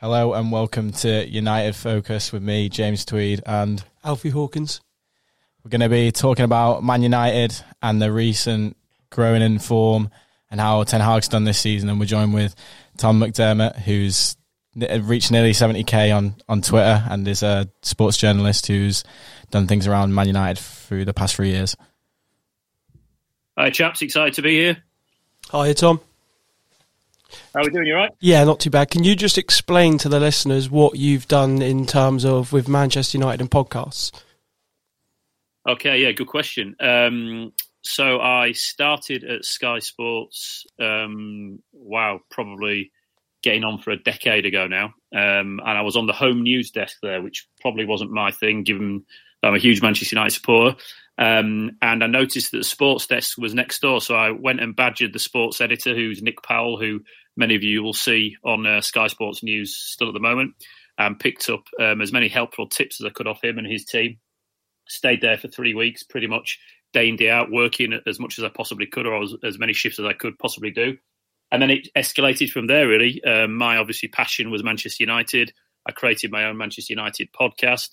Hello and welcome to United Focus with me, James Tweed and Alfie Hawkins. We're going to be talking about Man United and their recent growing in form and how Ten Hag's done this season. And we're joined with Tom McDermott, who's reached nearly 70k on Twitter and is a sports journalist who's done things around Man United through the past 3 years. Hi chaps, excited to be here. Hi Tom. How are we doing? You right? Yeah, not too bad. Can you just explain to the listeners what you've done in terms of with Manchester United and podcasts? Okay, yeah, good question. So I started at Sky Sports, probably getting on for a decade ago now. And I was on the home news desk there, which probably wasn't my thing, given I'm a huge Manchester United supporter. And I noticed that the sports desk was next door, so I went and badgered the sports editor, who's Nick Powell, who many of you will see on Sky Sports News still at the moment, and picked up as many helpful tips as I could off him and his team. Stayed there for 3 weeks, pretty much day in, day out, working as much as I possibly could, or as many shifts as I could possibly do. And then it escalated from there, really. My, obviously, passion was Manchester United. I created my own Manchester United podcast.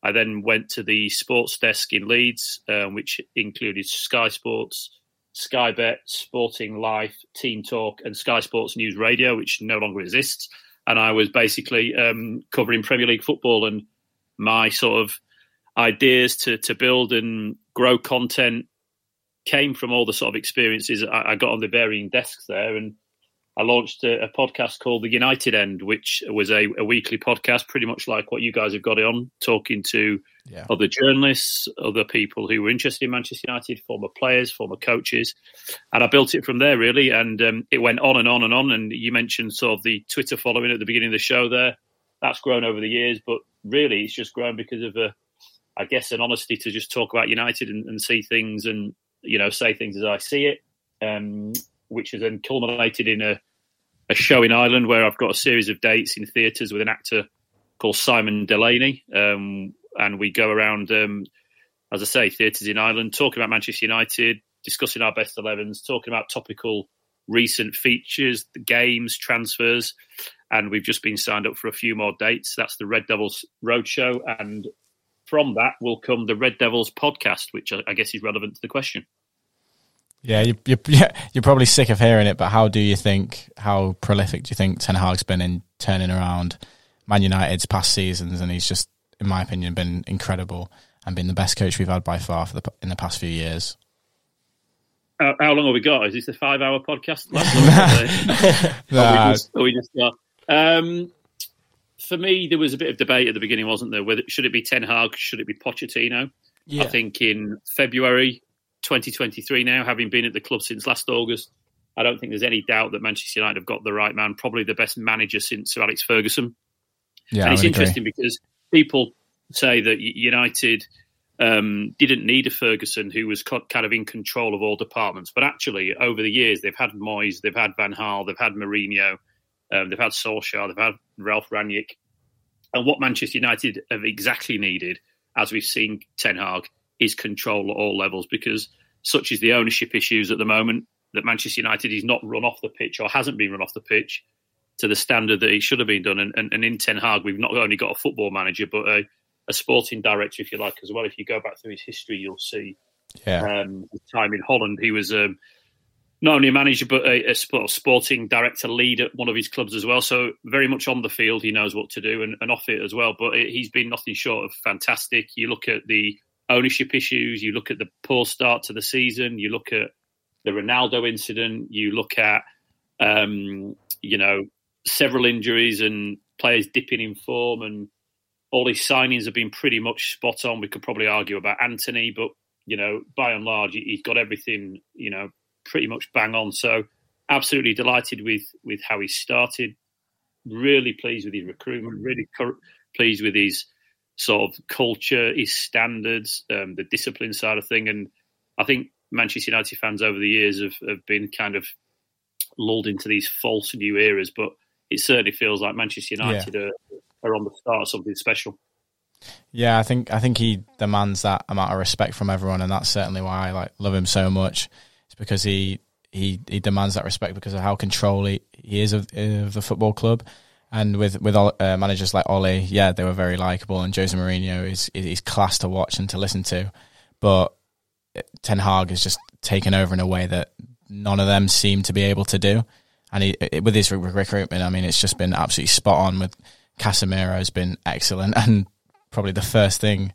I then went to the sports desk in Leeds, which included Sky Sports, Sky Bet, Sporting Life, Team Talk, and Sky Sports News Radio, which no longer exists. And I was basically covering Premier League football, and my sort of ideas to build and grow content came from all the sort of experiences I got on the varying desks there. And I launched a podcast called The United End, which was a weekly podcast, pretty much like what you guys have got on, talking to other journalists, other people who were interested in Manchester United, former players, former coaches. And I built it from there, really. And it went on and on and on. And you mentioned sort of the Twitter following at the beginning of the show there. That's grown over the years, but really it's just grown because of, an honesty to just talk about United and see things and, say things as I see it, which has then culminated in a show in Ireland where I've got a series of dates in theatres with an actor called Simon Delaney. And we go around, as I say, theatres in Ireland, talking about Manchester United, discussing our best 11s, talking about topical recent features, the games, transfers. And we've just been signed up for a few more dates. That's the Red Devils Roadshow. And from that will come the Red Devils podcast, which I guess is relevant to the question. Yeah, you're probably sick of hearing it, but how prolific do you think Ten Hag's been in turning around Man United's past seasons? And he's just, in my opinion, been incredible and been the best coach we've had by far in the past few years. How long have we got? Is this a 5-hour podcast? For me, there was a bit of debate at the beginning, wasn't there? Whether, should it be Ten Hag? Should it be Pochettino? Yeah. I think in February 2023 now, having been at the club since last August, I don't think there's any doubt that Manchester United have got the right man, probably the best manager since Sir Alex Ferguson. Yeah, and it's interesting because people say that United didn't need a Ferguson who was kind of in control of all departments. But actually, over the years, they've had Moyes, they've had Van Gaal, they've had Mourinho, they've had Solskjaer, they've had Ralph Rangnick. And what Manchester United have exactly needed, as we've seen Ten Hag, is control at all levels, because such is the ownership issues at the moment that Manchester United is not run off the pitch or hasn't been run off the pitch to the standard that it should have been done. And in Ten Hag, we've not only got a football manager, but a sporting director, if you like, as well. If you go back through his history, you'll see his time in Holland. He was not only a manager, but a sporting director lead at one of his clubs as well. So very much on the field, he knows what to do and off it as well. But he's been nothing short of fantastic. You look at the ownership issues, you look at the poor start to the season, you look at the Ronaldo incident, you look at, several injuries and players dipping in form, and all his signings have been pretty much spot on. We could probably argue about Anthony, but, by and large, he's got everything, pretty much bang on. So absolutely delighted with how he started, really pleased with his recruitment, really pleased with his sort of culture, his standards, the discipline side of thing. And I think Manchester United fans over the years have been kind of lulled into these false new eras, but it certainly feels like Manchester United are on the start of something special. Yeah, I think he demands that amount of respect from everyone, and that's certainly why I love him so much. It's because he demands that respect because of how control he is of the football club. And with managers like Ole, yeah, they were very likable, and Jose Mourinho is class to watch and to listen to. But Ten Hag has just taken over in a way that none of them seem to be able to do. And with his recruitment, I mean, it's just been absolutely spot on. With Casemiro has been excellent, and probably the first thing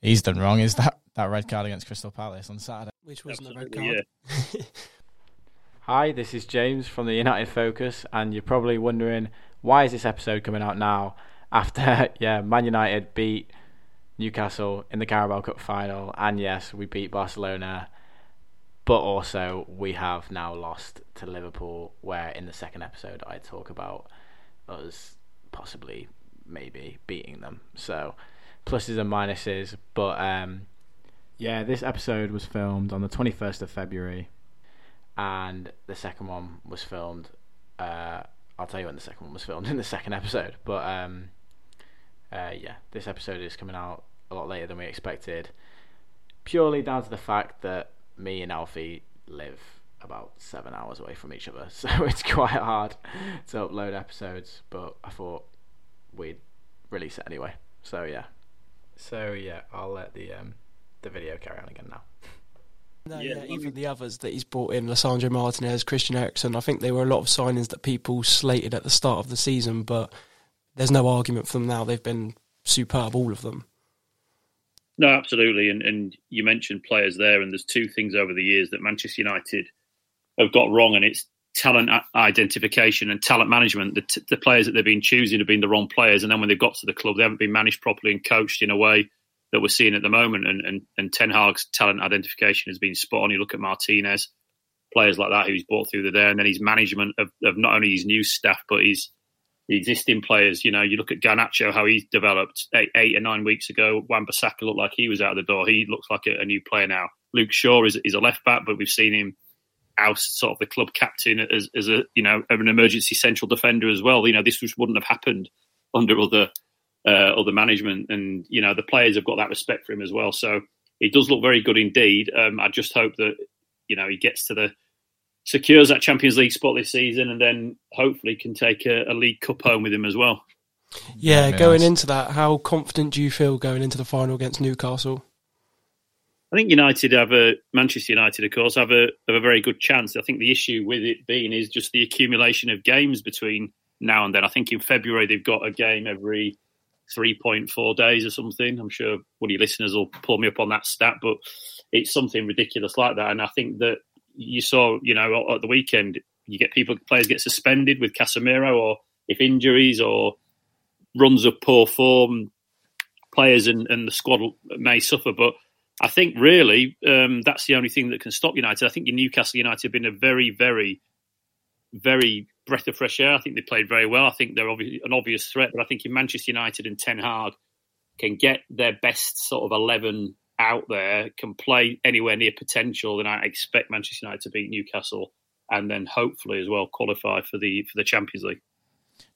he's done wrong is that red card against Crystal Palace on Saturday, which wasn't a red card. Yeah. Hi, this is James from the United Focus, and you're probably wondering, why is this episode coming out now after Man United beat Newcastle in the Carabao Cup final, and yes, we beat Barcelona, but also we have now lost to Liverpool, where in the second episode I talk about us possibly maybe beating them. So pluses and minuses, but this episode was filmed on the 21st of February, and the second one was filmed I'll tell you when the second one was filmed in the second episode. But this episode is coming out a lot later than we expected, purely down to the fact that me and Alfie live about 7 hours away from each other, so it's quite hard to upload episodes, but I thought we'd release it anyway. So I'll let the video carry on again now. Even the others that he's brought in, Lissandro Martinez, Christian Eriksen, I think they were a lot of signings that people slated at the start of the season, but there's no argument for them now. They've been superb, all of them. No, absolutely. And you mentioned players there, and there's two things over the years that Manchester United have got wrong, and it's talent identification and talent management. The players that they've been choosing have been the wrong players, and then when they've got to the club, they haven't been managed properly and coached in a way that we're seeing at the moment, and Ten Hag's talent identification has been spot on. You look at Martinez, players like that who he's brought through there, and then his management of not only his new staff but his existing players. You know, you look at Garnacho, how he's developed 8 or 9 weeks ago. Wan-Bissaka looked like he was out of the door. He looks like a new player now. Luke Shaw is a left back, but we've seen him oust sort of the club captain as an emergency central defender as well. You know, this just wouldn't have happened under other management, and you know the players have got that respect for him as well. So it does look very good indeed. I just hope that he gets to secures that Champions League spot this season, and then hopefully can take a League Cup home with him as well. Yeah, going into that, how confident do you feel going into the final against Newcastle? I think Manchester United, of course, have a very good chance. I think the issue with it being is just the accumulation of games between now and then. I think in February they've got a game every 3.4 days or something. I'm sure one of your listeners will pull me up on that stat, but it's something ridiculous like that. And I think that you saw, at the weekend, you get players get suspended with Casemiro, or if injuries or runs of poor form, players and the squad may suffer. But I think really that's the only thing that can stop United. I think Newcastle United have been a very, very, very breath of fresh air. I think they played very well. I think they're an obvious threat, but I think if Manchester United and Ten Hag can get their best sort of 11 out there, can play anywhere near potential, then I expect Manchester United to beat Newcastle and then hopefully as well qualify for the Champions League.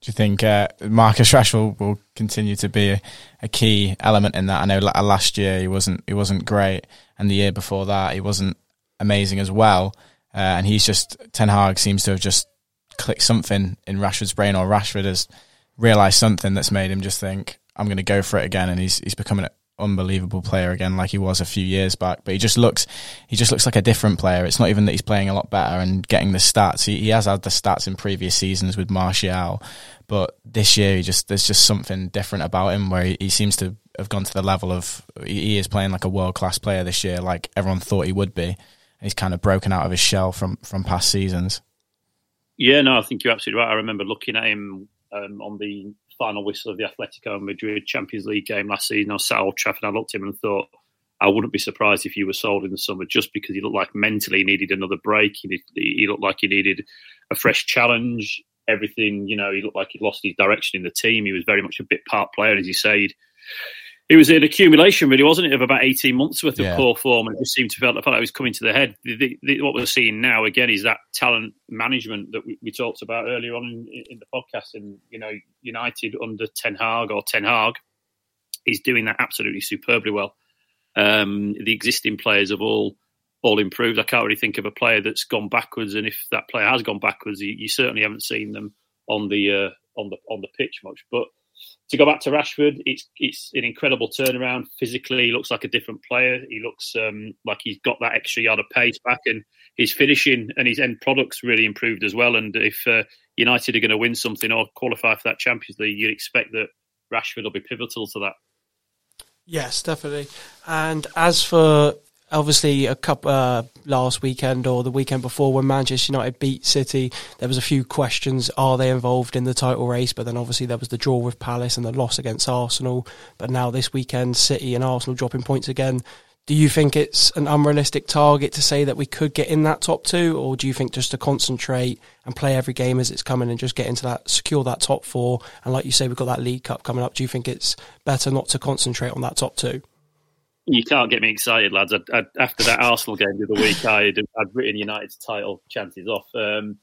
Do you think Marcus Rashford will continue to be a key element in that? I know last year he wasn't great, and the year before that he wasn't amazing as well. And he's just, Ten Hag seems to have just clicked something in Rashford's brain, or Rashford has realised something that's made him just think, I'm going to go for it again. And he's become an unbelievable player again, like he was a few years back. But he just looks like a different player. It's not even that he's playing a lot better and getting the stats. He has had the stats in previous seasons with Martial, but this year there's just something different about him, where he seems to have gone to the level of, he is playing like a world-class player this year, like everyone thought he would be. He's kind of broken out of his shell from past seasons. Yeah, no, I think you're absolutely right. I remember looking at him on the final whistle of the Atletico Madrid Champions League game last season. I was sat at Old Trafford, and I looked at him and thought, I wouldn't be surprised if you were sold in the summer, just because he looked like mentally he needed another break. He looked like he needed a fresh challenge. Everything, he looked like he'd lost his direction in the team. He was very much a bit part player, as you said. It was an accumulation, really, wasn't it, of about 18 months worth of poor form, and it just seemed to felt like it was coming to the head. What we're seeing now, again, is that talent management that we talked about earlier on in the podcast. And, United under Ten Hag is doing that absolutely superbly well. The existing players have all improved. I can't really think of a player that's gone backwards, and if that player has gone backwards, you certainly haven't seen them on the on the pitch much. But to go back to Rashford, it's an incredible turnaround. Physically, he looks like a different player. He looks like he's got that extra yard of pace back, and his finishing and his end products really improved as well. And if United are going to win something or qualify for that Champions League, you'd expect that Rashford will be pivotal to that. Yes, definitely. And as for obviously a couple last weekend or the weekend before when Manchester United beat City, there was a few questions. Are they involved in the title race? But then obviously there was the draw with Palace and the loss against Arsenal. But now this weekend, City and Arsenal dropping points again. Do you think it's an unrealistic target to say that we could get in that top two? Or do you think just to concentrate and play every game as it's coming and just get into that, secure that top four? And like you say, we've got that League Cup coming up. Do you think it's better not to concentrate on that top two? You can't get me excited, lads. After that Arsenal game the other week, I'd written United's title chances off. I'm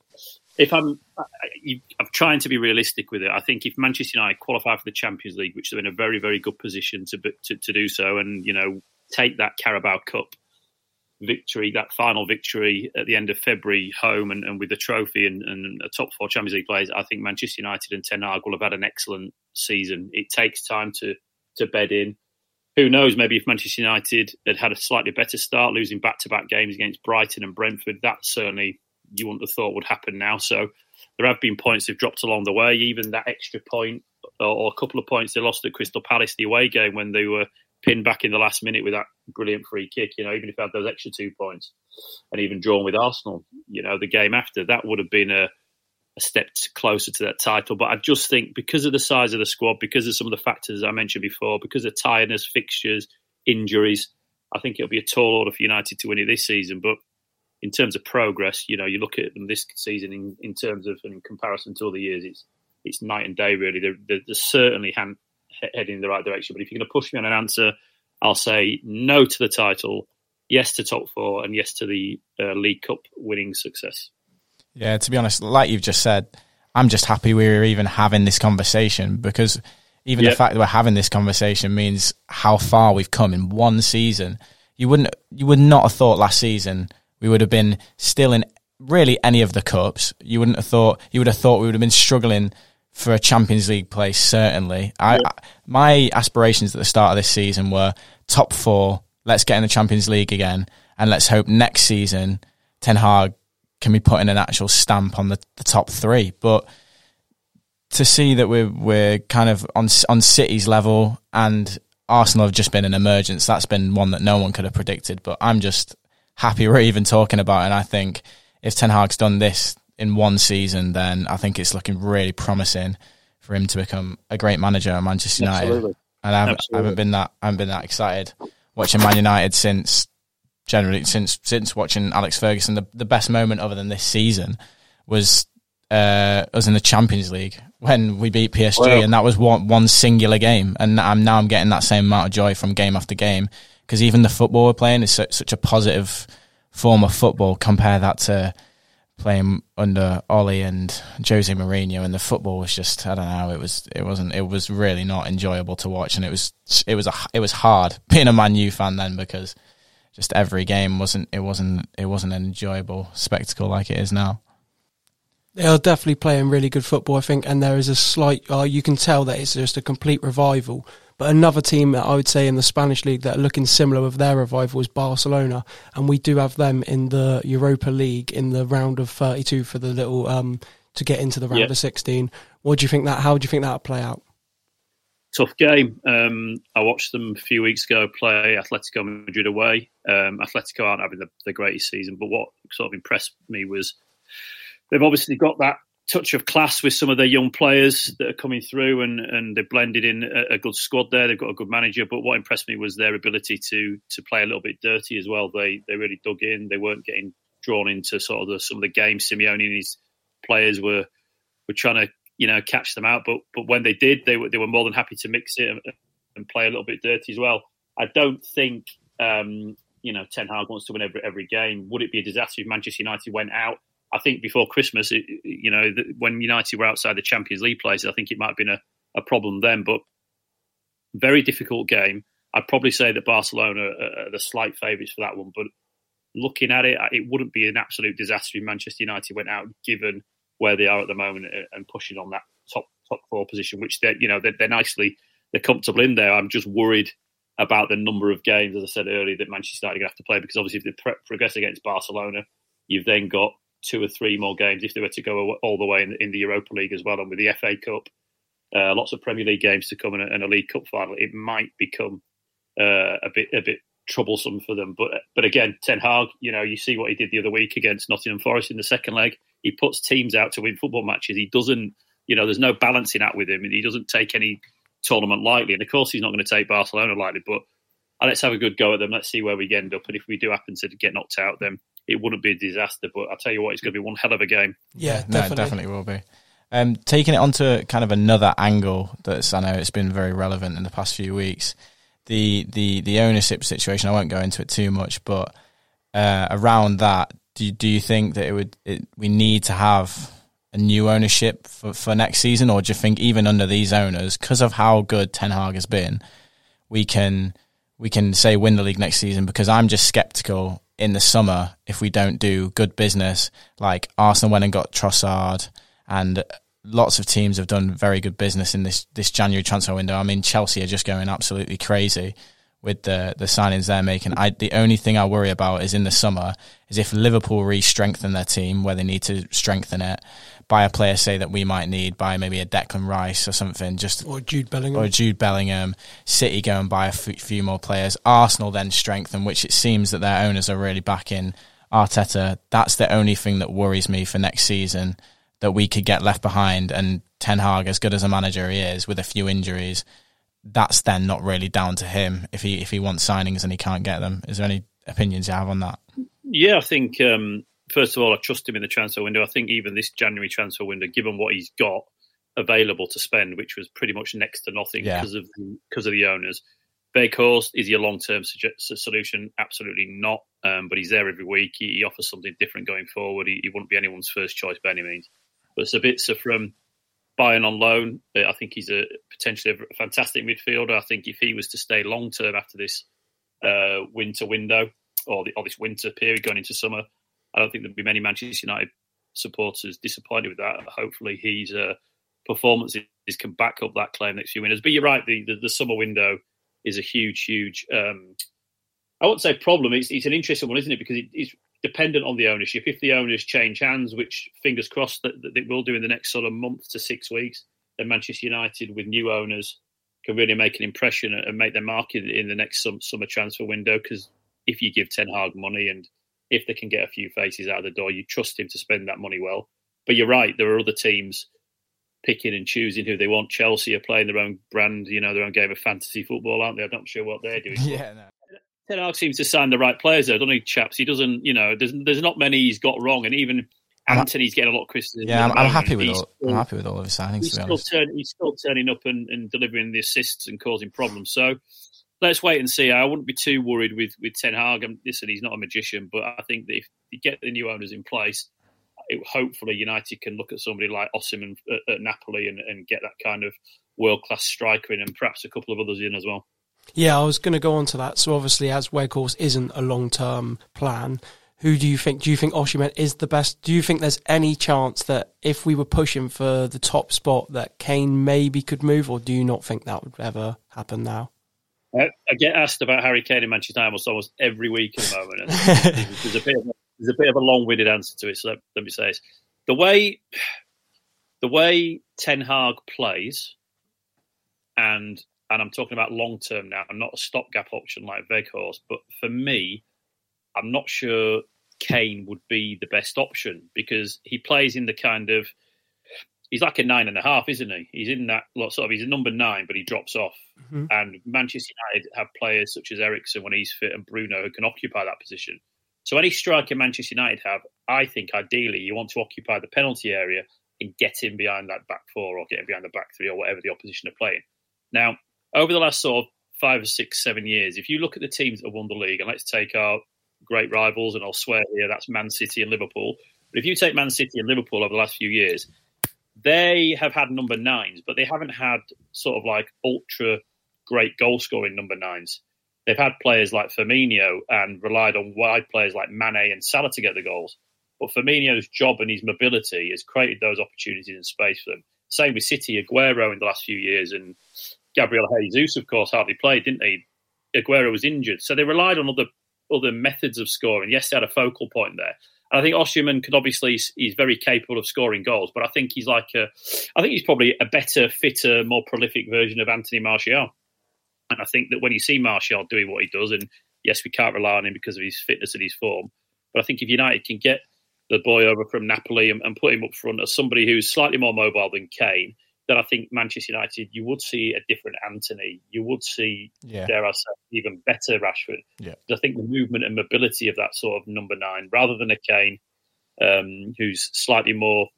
trying to be realistic with it. I think if Manchester United qualify for the Champions League, which they're in a very, very good position to do so, and you know, take that Carabao Cup victory, that final victory at the end of February, home and with the trophy and a top four Champions League players, I think Manchester United and Ten Hag will have had an excellent season. It takes time to bed in. Who knows, maybe if Manchester United had a slightly better start, losing back-to-back games against Brighton and Brentford, that certainly you wouldn't have thought would happen now. So there have been points they've dropped along the way, even that extra point or a couple of points they lost at Crystal Palace, the away game, when they were pinned back in the last minute with that brilliant free kick. You know, even if they had those extra 2 points and even drawn with Arsenal, you know, the game after, that would have been a step closer to that title. But I just think because of the size of the squad, because of some of the factors I mentioned before, because of tiredness, fixtures, injuries, I think it'll be a tall order for United to win it this season. But in terms of progress, you know, you look at them this season in terms of, and in comparison to other years, it's night and day, really. They're certainly heading in the right direction. But if you're going to push me on an answer, I'll say no to the title, yes to top four, and yes to the League Cup winning success. Yeah, to be honest, like you've just said, I'm just happy we're even having this conversation, because even the fact that we're having this conversation means how far we've come in one season. You would not have thought last season we would have been still in really any of the cups. You would have thought we would have been struggling for a Champions League place, certainly. My aspirations at the start of this season were top four, let's get in the Champions League again, and let's hope next season Ten Hag can be putting an actual stamp on the top three. But to see that we're kind of on City's level, and Arsenal have just been an emergence, that's been one that no one could have predicted. But I'm just happy we're even talking about it. And I think if Ten Hag's done this in one season, then I think it's looking really promising for him to become a great manager at Manchester United. Absolutely. And I haven't been that excited watching Man United since. Generally, since watching Alex Ferguson, the best moment other than this season was us in the Champions League when we beat PSG, and that was one singular game. And I'm getting that same amount of joy from game after game, because even the football we're playing is such a positive form of football. Compare that to playing under Oli and Jose Mourinho, and the football was just, I don't know, it was really not enjoyable to watch, and it was hard being a Man U fan then, because just every game wasn't an enjoyable spectacle like it is now. They are definitely playing really good football, I think, and there is a slight, you can tell that it's just a complete revival. But another team that I would say in the Spanish league that are looking similar with their revival is Barcelona, and we do have them in the Europa League in the round of 32 for the little to get into the round of 16. How do you think that'll play out? Tough game. I watched them a few weeks ago play Atletico Madrid away. Atletico aren't having the greatest season, but what sort of impressed me was they've obviously got that touch of class with some of their young players that are coming through, and they blended in a good squad there. They've got a good manager, but what impressed me was their ability to play a little bit dirty as well. They really dug in. They weren't getting drawn into sort of some of the games. Simeone and his players were trying to, you know, catch them out, but when they did, they were more than happy to mix it and play a little bit dirty as well. I don't think Ten Hag wants to win every game. Would it be a disaster if Manchester United went out? I think before Christmas, when United were outside the Champions League places, I think it might have been a problem then. But very difficult game. I'd probably say that Barcelona are the slight favourites for that one. But looking at it, it wouldn't be an absolute disaster if Manchester United went out, given where they are at the moment and pushing on that top top four position, which they're comfortable in there. I'm just worried about the number of games, as I said earlier, that Manchester United are going to have to play, because obviously if they progress against Barcelona, you've then got 2 or 3 more games if they were to go all the way in the Europa League as well. And with the FA Cup, lots of Premier League games to come and a League Cup final, it might become a bit troublesome for them. But again, Ten Hag, you see what he did the other week against Nottingham Forest in the second leg. He puts teams out to win football matches. He doesn't, there's no balancing act with him, and he doesn't take any tournament lightly. And of course, he's not going to take Barcelona lightly, but let's have a good go at them. Let's see where we end up. And if we do happen to get knocked out, then it wouldn't be a disaster. But I'll tell you what, it's going to be one hell of a game. Yeah, definitely. No, it definitely will be. Taking it onto kind of another angle that's, I know it's been very relevant in the past few weeks, the ownership situation. I won't go into it too much, but around that, do you think that we need to have a new ownership for next season, or do you think even under these owners, because of how good Ten Hag has been, we can say win the league next season? Because I'm just sceptical in the summer if we don't do good business, like Arsenal went and got Trossard, and lots of teams have done very good business in this January transfer window. I mean, Chelsea are just going absolutely crazy with the signings they're making. The only thing I worry about is in the summer is if Liverpool re-strengthen their team where they need to strengthen it, buy a player, say, that we might need, buy maybe a Declan Rice or something. Or Jude Bellingham. City go and buy a few more players. Arsenal then strengthen, which it seems that their owners are really backing Arteta. That's the only thing that worries me for next season, that we could get left behind, and Ten Hag, as good as a manager he is, with a few injuries, that's then not really down to him if he wants signings and he can't get them. Is there any opinions you have on that? Yeah, I think, first of all, I trust him in the transfer window. I think even this January transfer window, given what he's got available to spend, which was pretty much next to nothing because of the owners. Weghorst, is he a long-term solution? Absolutely not, but he's there every week. He offers something different going forward. He wouldn't be anyone's first choice by any means. But Sabitzer from Bayern on loan, I think he's potentially a fantastic midfielder. I think if he was to stay long-term after this winter window, or this winter period going into summer, I don't think there'll be many Manchester United supporters disappointed with that. Hopefully his performances can back up that claim next few winners. But you're right, the summer window is a huge... I wouldn't say problem. It's an interesting one, isn't it? Because it's dependent on the ownership. If the owners change hands, which fingers crossed that they will do in the next sort of month to 6 weeks, then Manchester United with new owners can really make an impression and make their mark in the next summer transfer window. Because if you give Ten Hag money and if they can get a few faces out of the door, you trust him to spend that money well. But you're right, there are other teams picking and choosing who they want. Chelsea are playing their own brand, their own game of fantasy football, aren't they? I'm not sure what they're doing. Yeah, no. Ten Hag seems to sign the right players though, doesn't he, chaps? He doesn't, there's not many he's got wrong, and even Anthony's getting a lot of criticism. Yeah, I'm happy with all of his signings, to be honest. He's still turning up and delivering the assists and causing problems. So let's wait and see. I wouldn't be too worried with Ten Hag. Listen, he's not a magician, but I think that if you get the new owners in place, hopefully United can look at somebody like Osimhen at Napoli and get that kind of world-class striker in, and perhaps a couple of others in as well. Yeah, I was going to go on to that. So obviously, as Weghorst isn't a long-term plan, who do you think? Do you think Osimhen is the best? Do you think there's any chance that if we were pushing for the top spot that Kane maybe could move, or do you not think that would ever happen now? I get asked about Harry Kane in Manchester United almost every week at the moment. There's a bit of a long-winded answer to it, so let me say this. The way Ten Hag plays, and I'm talking about long-term now, I'm not a stopgap option like Weghorst, but for me, I'm not sure Kane would be the best option, because he plays in the kind of... He's like a 9.5, isn't he? He's in that sort of... He's a number 9, but he drops off. Mm-hmm. And Manchester United have players such as Eriksen when he's fit and Bruno who can occupy that position. So any striker Manchester United have, I think ideally you want to occupy the penalty area and get in behind that back four or get in behind the back three or whatever the opposition are playing. Now, over the last sort of 5 or 6, 7 years, if you look at the teams that have won the league, and let's take our great rivals, and I'll swear here, that's Man City and Liverpool. But if you take Man City and Liverpool over the last few years, they have had number 9s, but they haven't had sort of like ultra great goal-scoring number 9s. They've had players like Firmino and relied on wide players like Mane and Salah to get the goals. But Firmino's job and his mobility has created those opportunities in space for them. Same with City, Aguero in the last few years, and Gabriel Jesus, of course, hardly played, didn't he? Aguero was injured. So they relied on other methods of scoring. Yes, they had a focal point there. And I think Osimhen could obviously, he's very capable of scoring goals, but I think he's he's probably a better, fitter, more prolific version of Anthony Martial. And I think that when you see Martial doing what he does, and yes, we can't rely on him because of his fitness and his form, but I think if United can get the boy over from Napoli and put him up front as somebody who's slightly more mobile than Kane, then I think Manchester United, you would see a different Anthony. You would see, dare I say, even better Rashford. Yeah. I think the movement and mobility of that sort of number nine, rather than a Kane who's slightly more...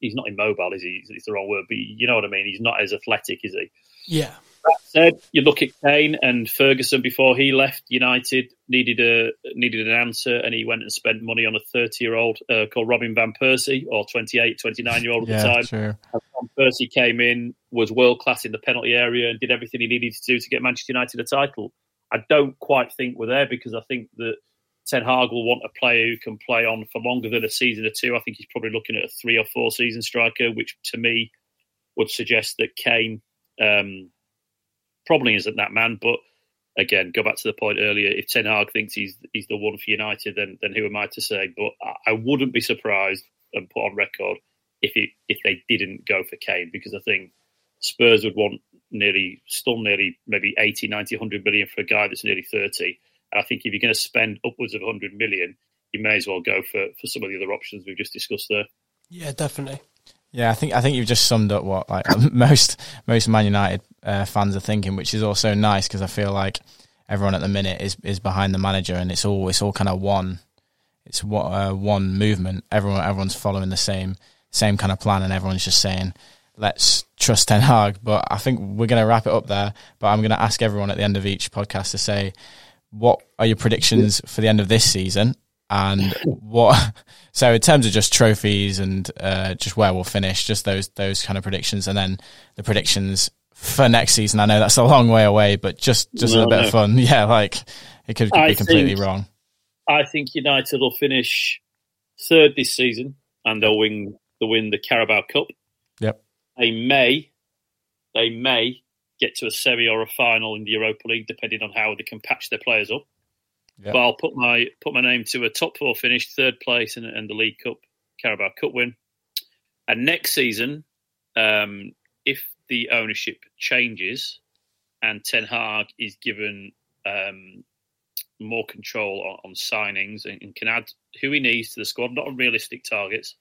he's not immobile, is he? It's the wrong word, but you know what I mean. He's not as athletic, is he? Yeah. That said, you look at Kane and Ferguson before he left United, needed an answer, and he went and spent money on a 30-year-old called Robin Van Persie, or 28, 29-year-old at the time. Sure. Van Persie came in, was world-class in the penalty area and did everything he needed to do to get Manchester United a title. I don't quite think we're there because I think that Ten Hag will want a player who can play on for longer than a season or two. I think he's probably looking at a 3 or 4 season striker, which to me would suggest that Kane... probably isn't that man, but again, go back to the point earlier. If Ten Hag thinks he's the one for United, then who am I to say? But I wouldn't be surprised and put on record if they didn't go for Kane, because I think Spurs would want maybe 80, 90, 100 million for a guy that's nearly 30. And I think if you're going to spend upwards of 100 million, you may as well go for some of the other options we've just discussed there. Yeah, definitely. Yeah, I think you've just summed up what most Man United fans are thinking, which is also nice because I feel like everyone at the minute is behind the manager, and it's all kind of one movement. Everyone's following the same kind of plan, and everyone's just saying, let's trust Ten Hag. But I think we're going to wrap it up there. But I'm going to ask everyone at the end of each podcast to say, what are your predictions for the end of this season? And so in terms of just trophies and just where we'll finish, just those kind of predictions, and then the predictions for next season. I know that's a long way away, but just a little bit of fun. Yeah, like it could be completely wrong. I think United will finish third this season, and they'll win the Carabao Cup. Yep. They may get to a semi or a final in the Europa League, depending on how they can patch their players up. Yep. But I'll put my name to a top four finish, third place, and the League Cup, Carabao Cup win. And next season, if the ownership changes and Ten Hag is given more control on signings and can add who he needs to the squad, not on realistic targets,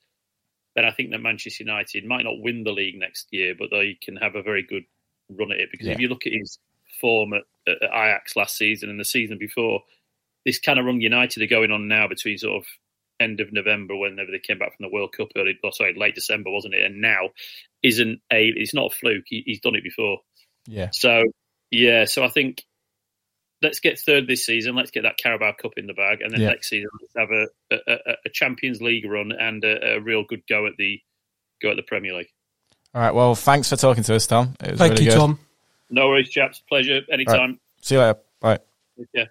then I think that Manchester United might not win the league next year, but they can have a very good run at it. Because if you look at his form at Ajax last season and the season before, this kind of run United are going on now between sort of end of November, whenever they came back from the World Cup, late December, wasn't it? And now it's not a fluke. He's done it before. Yeah. So I think let's get third this season. Let's get that Carabao Cup in the bag. And then next season, let's have a Champions League run and a real good go at the Premier League. All right. Well, thanks for talking to us, Tom. It was really good. Thank you, Tom. No worries, chaps. Pleasure. Anytime. Right. See you later. Bye. Yeah.